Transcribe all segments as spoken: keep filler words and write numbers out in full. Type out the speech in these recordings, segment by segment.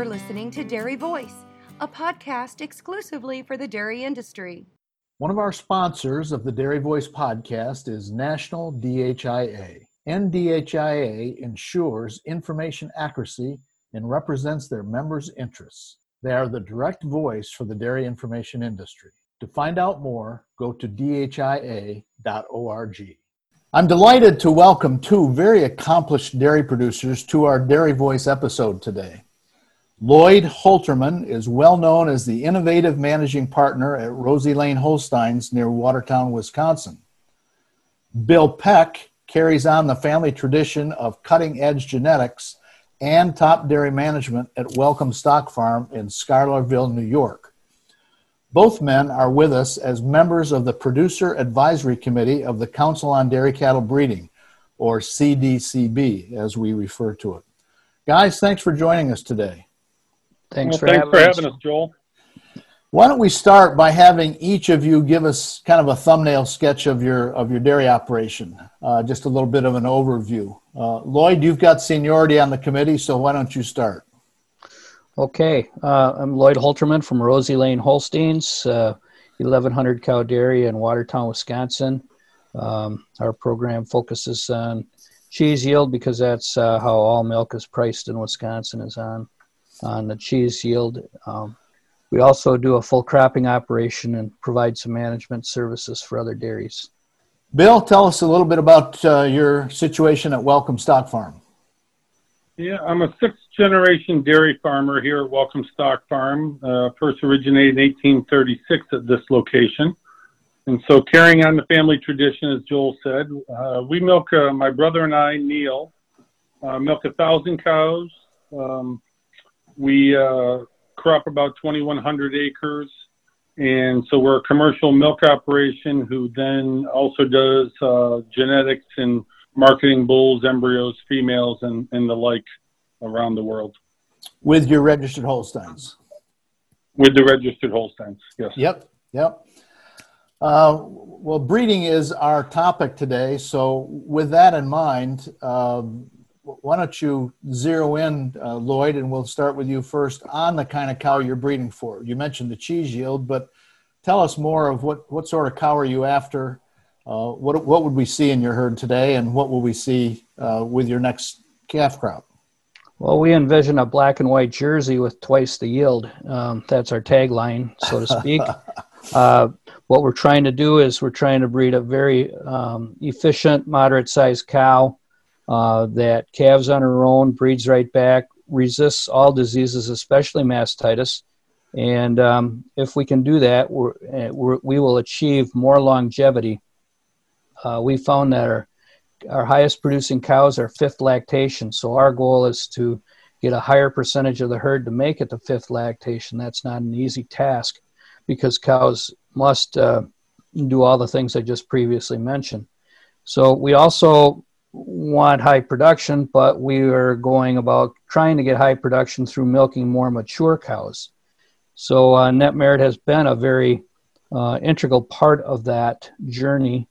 are listening to Dairy Voice, a podcast exclusively for the dairy industry. One of our sponsors of the Dairy Voice podcast is National D H I A. N D H I A ensures information accuracy and represents their members' interests. They are the direct voice for the dairy information industry. To find out more, go to D H I A dot org. I'm delighted to welcome two very accomplished dairy producers to our Dairy Voice episode today. Lloyd Holterman is well known as the innovative managing partner at Rosy Lane Holsteins near Watertown, Wisconsin. Bill Peck carries on the family tradition of cutting-edge genetics and top dairy management at Welcome Stock Farm in Schuylerville, New York. Both men are with us as members of the Producer Advisory Committee of the Council on Dairy Cattle Breeding, or C D C B, as we refer to it. Guys, thanks for joining us today. Thanks, well, for, thanks having for having us, Joel. Why don't we start by having each of you give us kind of a thumbnail sketch of your of your dairy operation, uh, just a little bit of an overview. Uh, Lloyd, you've got seniority on the committee, so why don't you start? Okay, uh, I'm Lloyd Holterman from Rosy Lane Holsteins, uh, eleven hundred cow dairy in Watertown, Wisconsin. Um, our program focuses on cheese yield because that's uh, how all milk is priced in Wisconsin, is on, on the cheese yield. Um, we also do a full cropping operation and provide some management services for other dairies. Bill, tell us a little bit about uh, your situation at Welcome Stock Farm. Yeah, I'm a sixth-generation dairy farmer here at Welcome Stock Farm. Uh, first originated in eighteen thirty-six at this location. And so carrying on the family tradition, as Joel said, uh, we milk, uh, my brother and I, Neil, uh, milk one thousand cows. Um, we uh, crop about twenty-one hundred acres. And so we're a commercial milk operation who then also does uh, genetics and marketing bulls, embryos, females, and, and the like around the world. With your registered Holsteins? With the registered Holsteins, yes. Yep, yep. Uh, well, breeding is our topic today. So with that in mind, um, why don't you zero in, uh, Lloyd, and we'll start with you first on the kind of cow you're breeding for. You mentioned the cheese yield, but tell us more of what, what sort of cow are you after? Uh, what what would we see in your herd today, and what will we see uh, with your next calf crop? Well, we envision a black and white Jersey with twice the yield. Um, that's our tagline, so to speak. uh, what we're trying to do is we're trying to breed a very um, efficient, moderate-sized cow uh, that calves on her own, breeds right back, resists all diseases, especially mastitis. And um, if we can do that, we're, we're, we will achieve more longevity. Uh, we found that our, our highest producing cows are fifth lactation. So our goal is to get a higher percentage of the herd to make it to fifth lactation. That's not an easy task because cows must uh, do all the things I just previously mentioned. So we also want high production, but we are going about trying to get high production through milking more mature cows. So uh, Net Merit has been a very uh, integral part of that journey,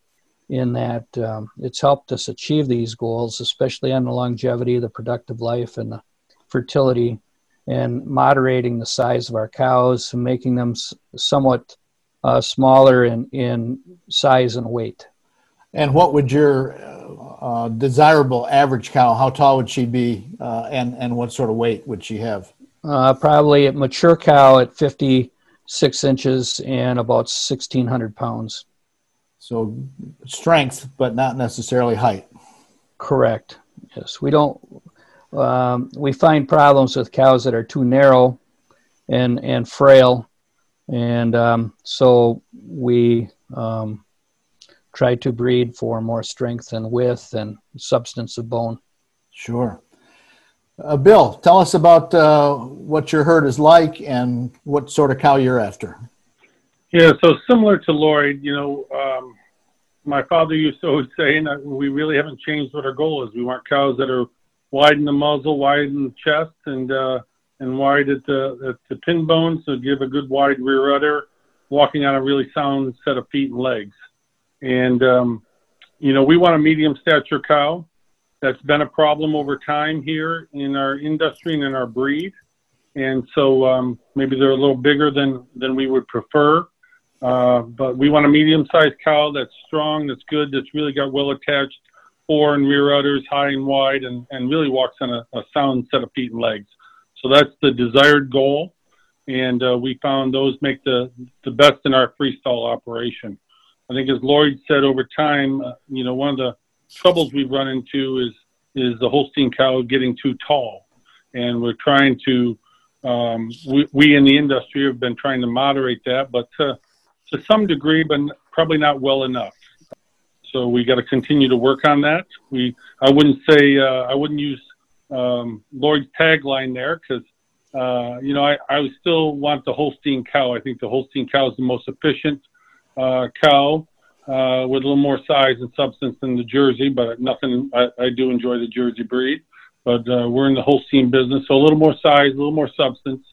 in that um, it's helped us achieve these goals, especially on the longevity, the productive life, and the fertility, and moderating the size of our cows, and making them s- somewhat uh, smaller in, in size and weight. And what would your uh, desirable average cow, how tall would she be, uh, and, and what sort of weight would she have? Uh, probably a mature cow at fifty-six inches and about sixteen hundred pounds. So strength, but not necessarily height. Correct. Yes, we don't. Um, we find problems with cows that are too narrow, and and frail, and um, so we um, try to breed for more strength and width and substance of bone. Sure. Uh, Bill, tell us about uh, what your herd is like and what sort of cow you're after. Yeah, so similar to Lloyd, you know, um, my father used to always say, and we really haven't changed what our goal is. We want cows that are wide in the muzzle, wide in the chest, and uh, and wide at the, at the pin bone, so give a good wide rear udder, walking on a really sound set of feet and legs. And, um, you know, we want a medium stature cow. That's been a problem over time here in our industry and in our breed. And so um, maybe they're a little bigger than, than we would prefer. Uh, but we want a medium-sized cow that's strong, that's good, that's really got well-attached fore and rear udders, high and wide, and, and really walks on a, a sound set of feet and legs. So that's the desired goal. And uh, we found those make the, the best in our freestall operation. I think, as Lloyd said, over time, uh, you know, one of the troubles we've run into is is the Holstein cow getting too tall. And we're trying to, um, we, we in the industry have been trying to moderate that, but to, to some degree, but probably not well enough. So we got to continue to work on that. We, I wouldn't say, uh, I wouldn't use um, Lloyd's tagline there, because, uh, you know, I, I still want the Holstein cow. I think the Holstein cow is the most efficient uh, cow uh, with a little more size and substance than the Jersey, but nothing, I, I do enjoy the Jersey breed. But uh, we're in the Holstein business, so a little more size, a little more substance.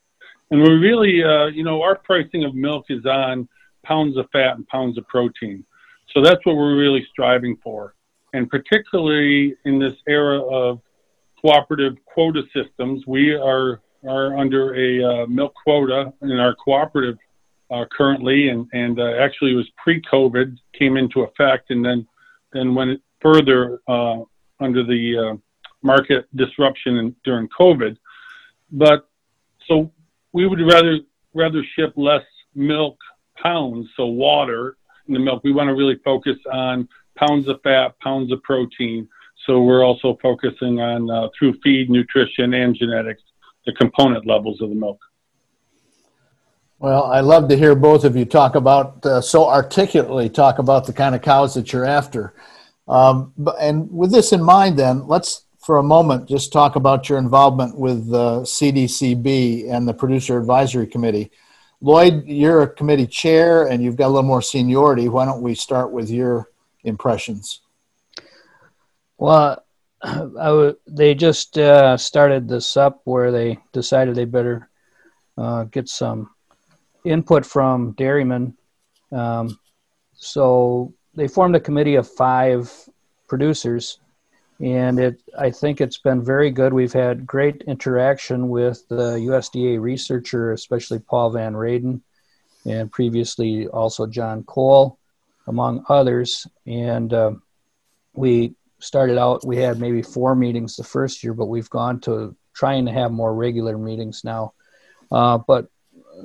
And we really, uh, you know, our pricing of milk is on pounds of fat and pounds of protein. So that's what we're really striving for. And particularly in this era of cooperative quota systems, we are are under a uh, milk quota in our cooperative uh, currently, and, and uh, actually it was pre-COVID, came into effect, and then, then went further uh, under the uh, market disruption in, during COVID. But so we would rather rather ship less milk pounds, so water in the milk. We want to really focus on pounds of fat, pounds of protein. So we're also focusing on uh, through feed, nutrition, and genetics, the component levels of the milk. Well, I love to hear both of you talk about, uh, so articulately talk about the kind of cows that you're after. Um, and with this in mind then, let's for a moment just talk about your involvement with the C D C B and the Producer Advisory Committee. Lloyd, you're a committee chair and you've got a little more seniority. Why don't we start with your impressions? Well, I w- they just uh, started this up where they decided they better uh, get some input from dairymen. Um, so they formed a committee of five producers, and it I think it's been very good. We've had great interaction with the U S D A researcher, especially Paul Van Raden, and previously also John Cole, among others. And uh, we started out, we had maybe four meetings the first year, but we've gone to trying to have more regular meetings now. Uh, but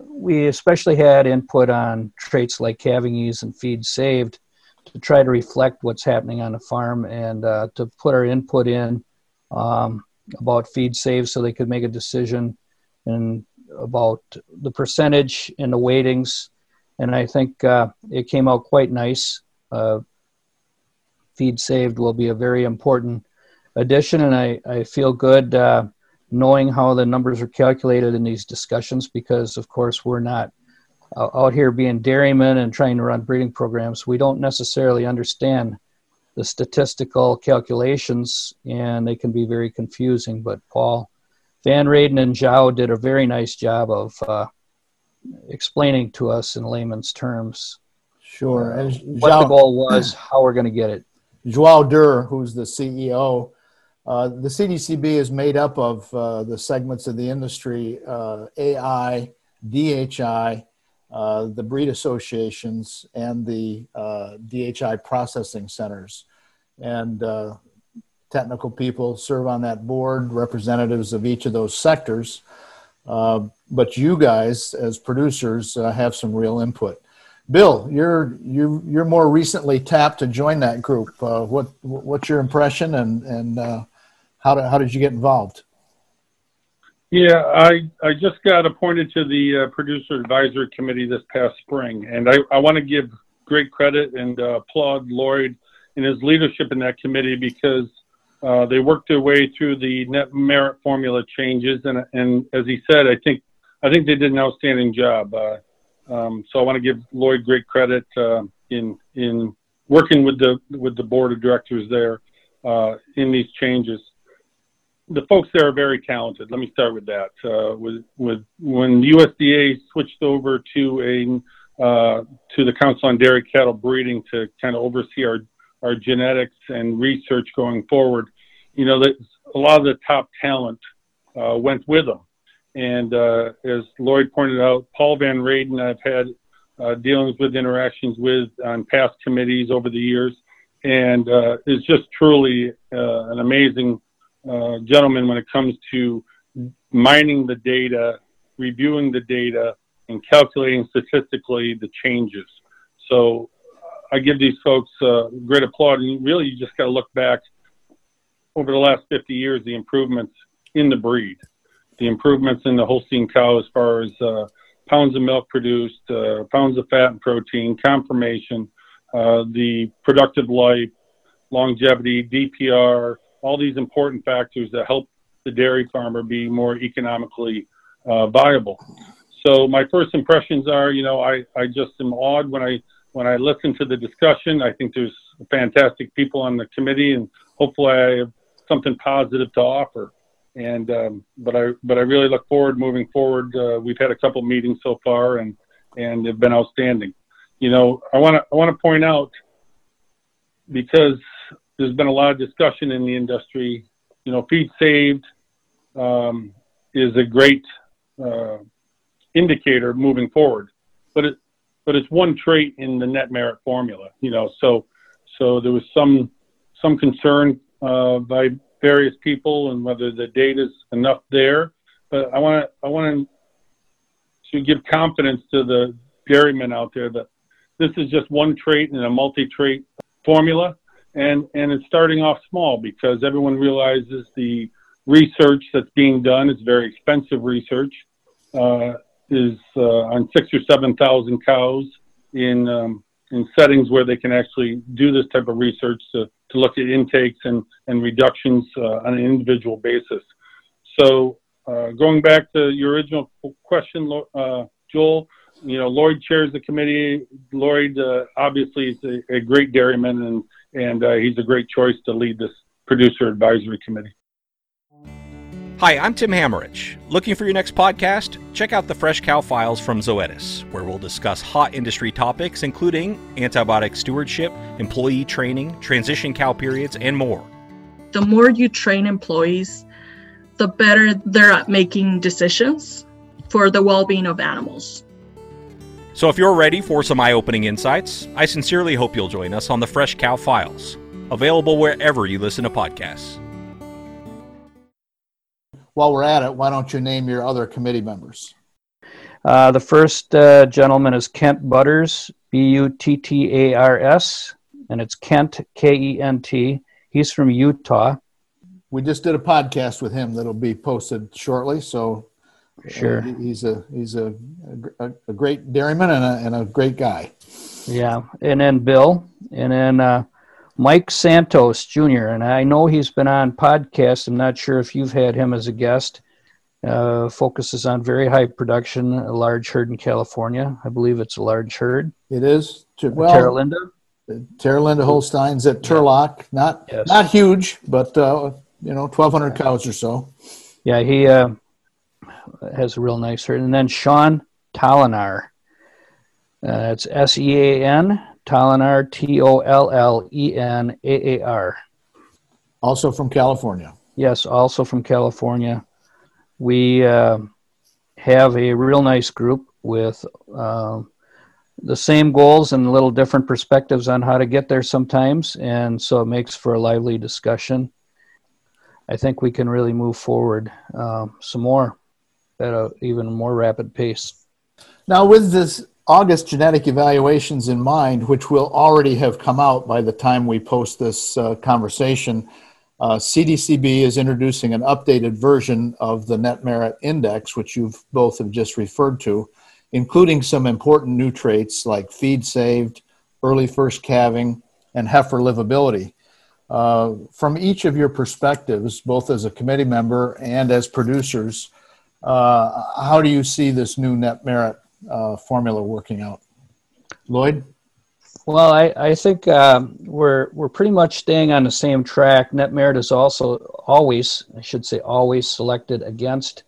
we especially had input on traits like calving ease and feed saved, to try to reflect what's happening on the farm and uh, to put our input in um, about feed save, so they could make a decision and about the percentage and the weightings. And I think uh, it came out quite nice. Uh, feed saved will be a very important addition, and I, I feel good uh, knowing how the numbers are calculated in these discussions, because of course we're not out here being dairymen and trying to run breeding programs. We don't necessarily understand the statistical calculations, and they can be very confusing. But Paul Van Raden and João did a very nice job of uh, explaining to us in layman's terms sure, uh, what João, the goal was, how we're going to get it. João Durr, who's the C E O, uh, the C D C B is made up of uh, the segments of the industry, uh, A I, D H I, Uh, the breed associations, and the uh, D H I processing centers. And uh, technical people serve on that board, representatives of each of those sectors. Uh, but you guys, as producers, uh, have some real input. Bill, you're you, you're more recently tapped to join that group. Uh, what what's your impression, and and uh, how do, how did you get involved? Yeah, I, I just got appointed to the uh, Producer Advisory Committee this past spring, and I, I want to give great credit and uh, applaud Lloyd and his leadership in that committee, because uh, they worked their way through the net merit formula changes, and and as he said, I think I think they did an outstanding job. Uh, um, so I want to give Lloyd great credit uh, in in working with the with the board of directors there uh, in these changes. The folks there are very talented. Let me start with that. Uh, with with when U S D A switched over to a uh, to the Council on Dairy Cattle Breeding to kind of oversee our, our genetics and research going forward, you know, that a lot of the top talent uh, went with them, And uh, as Lloyd pointed out, Paul Van Raden, I've had uh, dealings with, interactions with on past committees over the years, and uh, is just truly uh, an amazing uh, gentleman when it comes to mining the data, reviewing the data, and calculating statistically the changes. So I give these folks uh, great applause, and really you just got to look back over the last fifty years, the improvements in the breed, the improvements in the Holstein cow as far as uh, pounds of milk produced, uh, pounds of fat and protein, conformation, uh, the productive life, longevity, D P R, all these important factors that help the dairy farmer be more economically uh, viable. So my first impressions are, you know, I, I just am awed when I when I listen to the discussion. I think there's fantastic people on the committee, and hopefully I have something positive to offer. And um, but I but I really look forward moving forward. Uh, we've had a couple meetings so far, and and they've been outstanding. You know, I want to I want to point out, because there's been a lot of discussion in the industry. You know, feed saved um, is a great uh, indicator moving forward, but it but it's one trait in the net merit formula. You know, so so there was some some concern uh, by various people, and whether the data's enough there. But I want to I want to give confidence to the dairymen out there that this is just one trait in a multi-trait formula, and and it's starting off small, because everyone realizes the research that's being done is very expensive research. Uh, is uh, on six or seven thousand cows in um, in settings where they can actually do this type of research to, to look at intakes and and reductions uh, on an individual basis. So uh, going back to your original question, uh, Joel, you know, Lloyd chairs the committee. Lloyd uh, obviously is a, a great dairyman, and and uh, he's a great choice to lead this producer advisory committee. Hi, I'm Tim Hammerich. Looking for your next podcast? Check out the Fresh Cow Files from Zoetis, where we'll discuss hot industry topics, including antibiotic stewardship, employee training, transition cow periods, and more. The more you train employees, the better they're at making decisions for the well-being of animals. So if you're ready for some eye-opening insights, I sincerely hope you'll join us on the Fresh Cow Files, available wherever you listen to podcasts. While we're at it, why don't you name your other committee members? Uh, the first uh, gentleman is Kent Butters, B U T T A R S, and it's Kent, K E N T. He's from Utah. We just did a podcast with him that'll be posted shortly, so sure. Uh, he's a he's a, a, a great dairyman and a, and a great guy. Yeah, and then Bill, and then uh, Mike Santos Junior, and I know he's been on podcasts. I'm not sure if you've had him as a guest. Uh, focuses on very high production, a large herd in California. I believe it's a large herd. It is. Well, Tara Linda. Tara Linda Holsteins at Turlock. Not yes. not huge, but uh, you know, twelve hundred cows or so. Yeah, he uh, has a real nice herd. And then Sean Talinar. Uh, it's S E A N. Tolinar, T O L L E N A A R. Also from California. Yes, also from California. We uh, have a real nice group with uh, the same goals and a little different perspectives on how to get there sometimes, and so it makes for a lively discussion. I think we can really move forward uh, some more at an even more rapid pace. Now, with this August genetic evaluations in mind, which will already have come out by the time we post this uh, conversation, uh, C D C B is introducing an updated version of the Net Merit Index, which you've both have just referred to, including some important new traits like feed saved, early first calving, and heifer livability. Uh, from each of your perspectives, both as a committee member and as producers, uh, how do you see this new Net Merit Uh, formula working out? Lloyd? Well, I, I think um, we're we're pretty much staying on the same track. Net Merit is also always, I should say always, selected against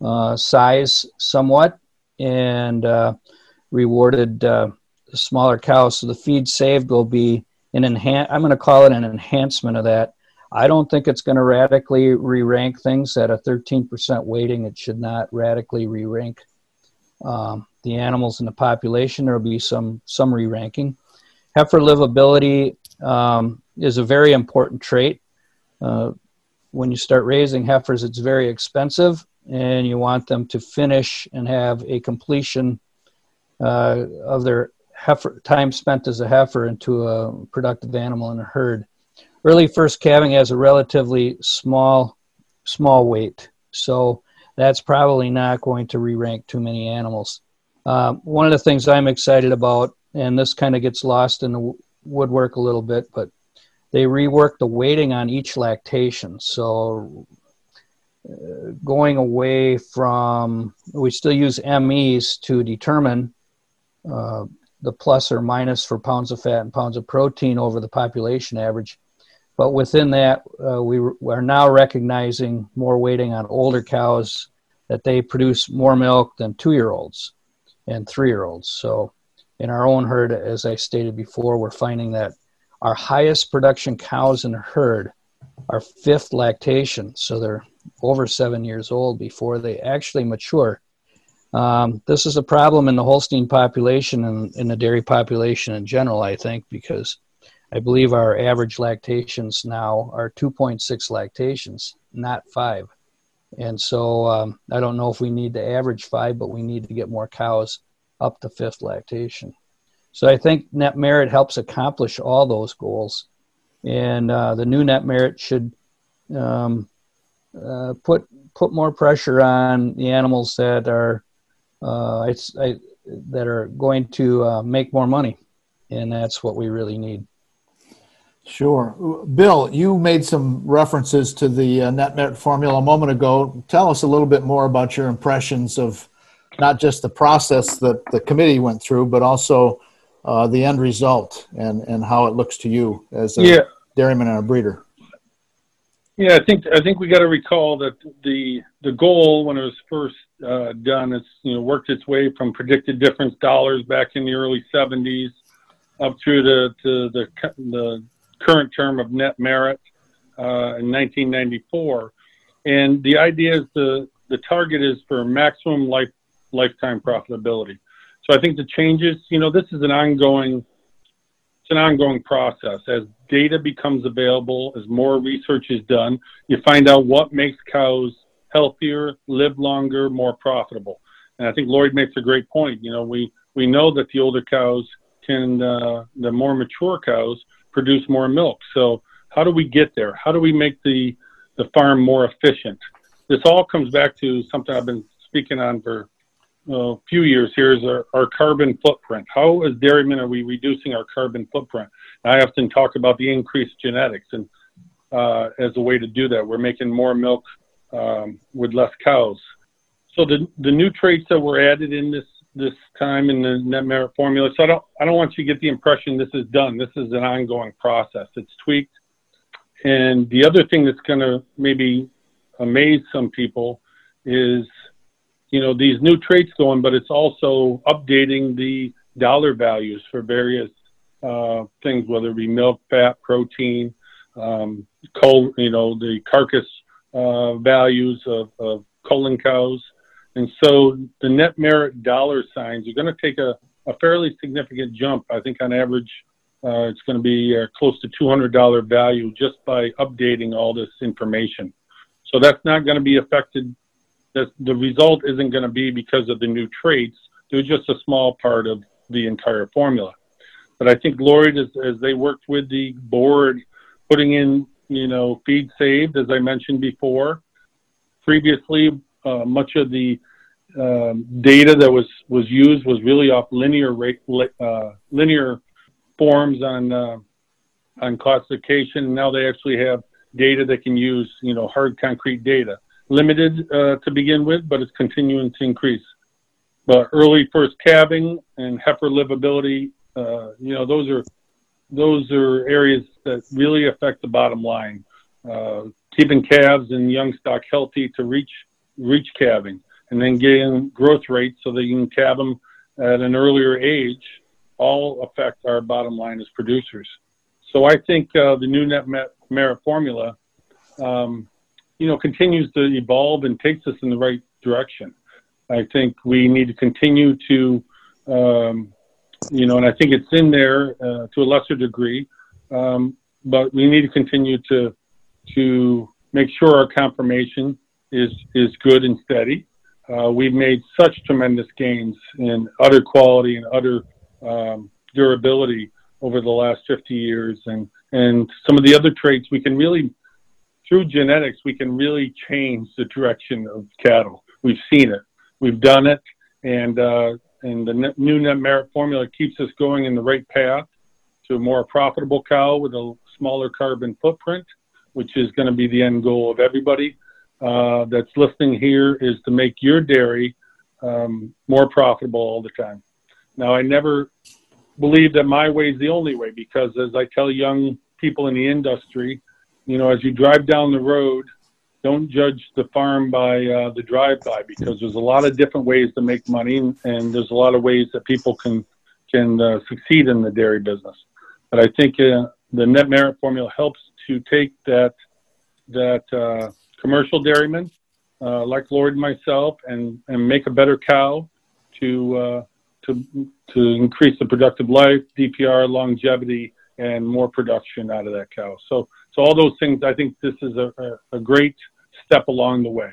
uh, size somewhat, and uh, rewarded uh, the smaller cows. So the feed saved will be an enhan- I'm going to call it an enhancement of that. I don't think it's going to radically re-rank things. At a thirteen percent weighting, it should not radically re-rank um, the animals in the population. There will be some, some re-ranking. Heifer livability um, is a very important trait. Uh, when you start raising heifers, it's very expensive, and you want them to finish and have a completion uh, of their heifer, time spent as a heifer into a productive animal in a herd. Early first calving has a relatively small small weight, so that's probably not going to re-rank too many animals. Uh, one of the things I'm excited about, and this kind of gets lost in the woodwork a little bit, but they reworked the weighting on each lactation. So uh, going away from, we still use M Es to determine uh, the plus or minus for pounds of fat and pounds of protein over the population average. But within that, uh, we are now recognizing more weighting on older cows, that they produce more milk than two-year-olds and three-year-olds. So in our own herd, as I stated before, we're finding that our highest production cows in the herd are fifth lactation, so they're over seven years old before they actually mature. Um, this is a problem in the Holstein population and in the dairy population in general, I think, because I believe our average lactations now are two point six lactations, not five. And so um, I don't know if we need to average five, but we need to get more cows up to fifth lactation. So I think Net Merit helps accomplish all those goals. And uh, the new Net Merit should um, uh, put put more pressure on the animals that are uh, it's, I, that are going to uh, make more money. And that's what we really need. Sure. Bill, you made some references to the uh, Net Merit formula a moment ago. Tell us a little bit more about your impressions of not just the process that the committee went through, but also uh, the end result and, and how it looks to you as a yeah. dairyman and a breeder. Yeah, I think I think we got to recall that the the goal when it was first uh, done, it's you know worked its way from predicted difference dollars back in the early seventies up through the to the the current term of Net Merit uh, in nineteen ninety-four, and the idea is the the target is for maximum life lifetime profitability. So I think the changes, you know, this is an ongoing it's an ongoing process. As data becomes available, as more research is done, you find out what makes cows healthier, live longer, more profitable. And I think Lloyd makes a great point. You know, we we know that the older cows can uh, the more mature cows produce more milk. So how do we get there? How do we make the, the farm more efficient? This all comes back to something I've been speaking on for a few years here is our, our carbon footprint. How as dairymen are we reducing our carbon footprint? And I often talk about the increased genetics and uh, as a way to do that. We're making more milk um, with less cows. So the the new traits that were added in this this time in the Net Merit formula. So I don't, I don't want you to get the impression this is done. This is an ongoing process. It's tweaked. And the other thing that's going to maybe amaze some people is, you know, these new traits going, but it's also updating the dollar values for various uh, things, whether it be milk, fat, protein, um, col, you know, the carcass uh, values of, of colon cows. And so the Net Merit dollar signs are going to take a, a fairly significant jump. I think on average, uh, it's going to be uh, close to two hundred dollars value just by updating all this information. So that's not going to be affected. That's, the result isn't going to be because of the new traits. They're just a small part of the entire formula. But I think Lloyd, as, as they worked with the board, putting in, you know, feed saved, as I mentioned before, previously, Uh, much of the um, data that was, was used was really off linear rate, uh, linear forms on uh, on classification. Now they actually have data that can use, you know, hard concrete data. Limited uh, to begin with, but it's continuing to increase. But early first calving and heifer livability, uh, you know, those are those are areas that really affect the bottom line. Uh, keeping calves and young stock healthy to reach reach calving, and then getting growth rates so that you can calve them at an earlier age, all affect our bottom line as producers. So I think uh, the new Net Merit formula um, you know, continues to evolve and takes us in the right direction. I think we need to continue to, um, you know, and I think it's in there uh, to a lesser degree, um, but we need to continue to to make sure our confirmation is, is good and steady. Uh, we've made such tremendous gains in udder quality and udder um, durability over the last fifty years. And, and some of the other traits we can really, through genetics, we can really change the direction of cattle. We've seen it. We've done it. And uh, and the new Net Merit formula keeps us going in the right path to a more profitable cow with a smaller carbon footprint, which is going to be the end goal of everybody uh, that's listening here, is to make your dairy um, more profitable all the time. Now, I never believe that my way is the only way, because as I tell young people in the industry, you know, as you drive down the road, don't judge the farm by uh, the drive-by, because there's a lot of different ways to make money, and, and there's a lot of ways that people can can uh, succeed in the dairy business. But I think uh, the Net Merit formula helps to take that that uh, commercial dairyman, uh, like Lloyd and myself, and, and make a better cow to uh, to to increase the productive life, D P R, longevity, and more production out of that cow. So so all those things, I think this is a, a, a great step along the way.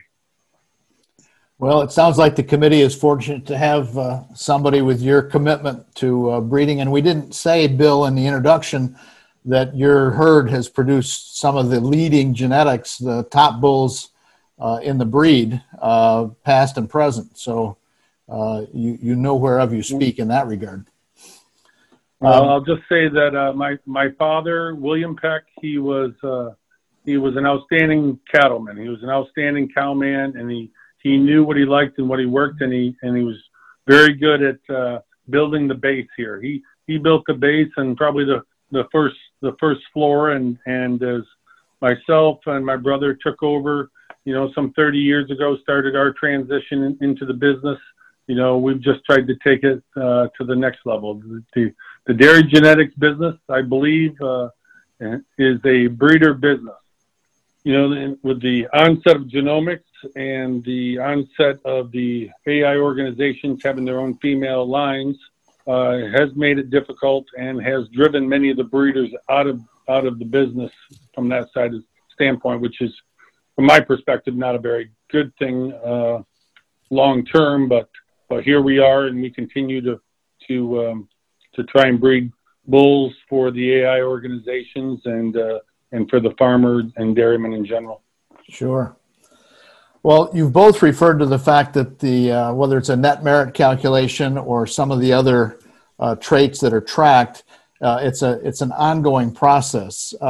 Well, it sounds like the committee is fortunate to have uh, somebody with your commitment to uh, breeding. And we didn't say, Bill, in the introduction, that your herd has produced some of the leading genetics, the top bulls uh, in the breed, uh, past and present. So uh, you, you know wherever you speak in that regard. Um, uh, I'll just say that uh, my, my father, William Peck, he was uh, he was an outstanding cattleman. He was an outstanding cowman, and he, he knew what he liked and what he worked, and he and he was very good at uh, building the base here. He he built the base and probably the the first the first floor, and and as myself and my brother took over, you know, some thirty years ago, started our transition in, into the business. You know, we've just tried to take it uh, to the next level. The, the, the dairy genetics business, I believe, uh, is a breeder business. You know, with the onset of genomics and the onset of the A I organizations having their own female lines, Uh, has made it difficult and has driven many of the breeders out of out of the business from that side of standpoint, which is, from my perspective, not a very good thing uh, long term. But but here we are, and we continue to to um, to try and breed bulls for the A I organizations and uh, and for the farmer and dairymen in general. Sure. Well, you've both referred to the fact that the uh, whether it's a net merit calculation or some of the other uh, traits that are tracked, uh, it's a it's an ongoing process. Uh,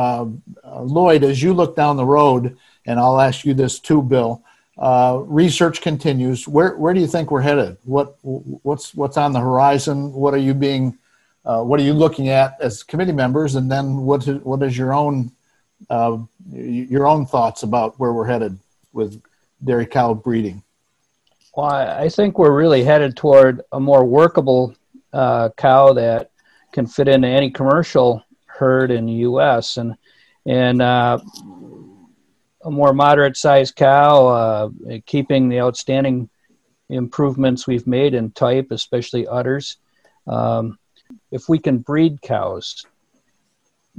uh, Lloyd, as you look down the road, and I'll ask you this too, Bill. Uh, research continues. Where where do you think we're headed? What what's what's on the horizon? What are you being? Uh, what are you looking at as committee members? And then what what is your own uh, your own thoughts about where we're headed with dairy cow breeding? Well, I think we're really headed toward a more workable uh, cow that can fit into any commercial herd in the U S and and uh, a more moderate-sized cow, uh, keeping the outstanding improvements we've made in type, especially udders. Um, if we can breed cows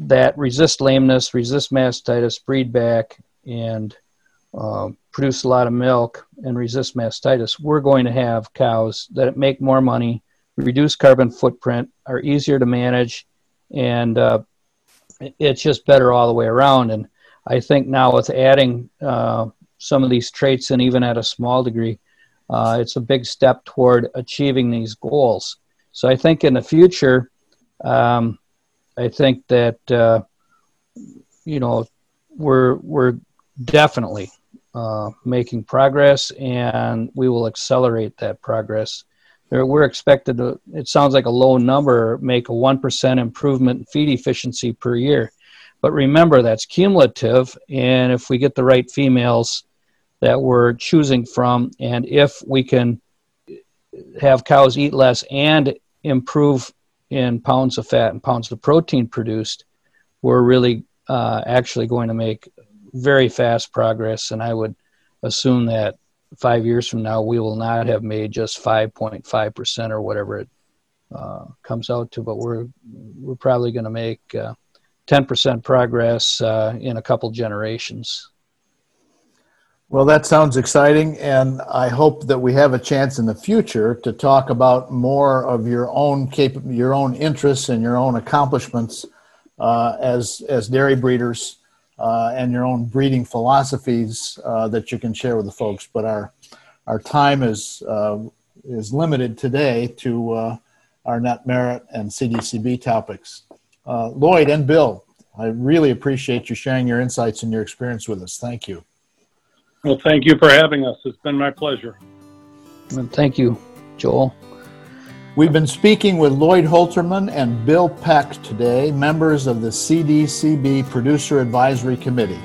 that resist lameness, resist mastitis, breed back, and Uh, produce a lot of milk and resist mastitis, we're going to have cows that make more money, reduce carbon footprint, are easier to manage, and uh, it's just better all the way around. And I think now with adding uh, some of these traits, and even at a small degree, uh, it's a big step toward achieving these goals. So I think in the future, um, I think that, uh, you know, we're we're definitely Uh, making progress, and we will accelerate that progress. There, we're expected to, it sounds like a low number, make a one percent improvement in feed efficiency per year. But remember, that's cumulative, and if we get the right females that we're choosing from, and if we can have cows eat less and improve in pounds of fat and pounds of protein produced, we're really uh, actually going to make very fast progress, and I would assume that five years from now we will not have made just five point five percent or whatever it uh, comes out to, but we're we're probably going to make uh, ten percent progress uh, in a couple generations. Well, that sounds exciting, and I hope that we have a chance in the future to talk about more of your own cap- your own interests and your own accomplishments uh, as as dairy breeders uh, and your own breeding philosophies uh, that you can share with the folks. But our our time is uh, is limited today to uh, our Net Merit and C D C B topics. Uh, Lloyd and Bill, I really appreciate you sharing your insights and your experience with us. Thank you. Well, thank you for having us. It's been my pleasure. And thank you, Joel. We've been speaking with Lloyd Holterman and Bill Peck today, members of the C D C B Producer Advisory Committee.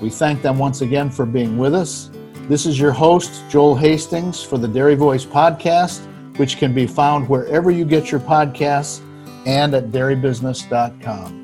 We thank them once again for being with us. This is your host, Joel Hastings, for the Dairy Voice podcast, which can be found wherever you get your podcasts and at dairy business dot com.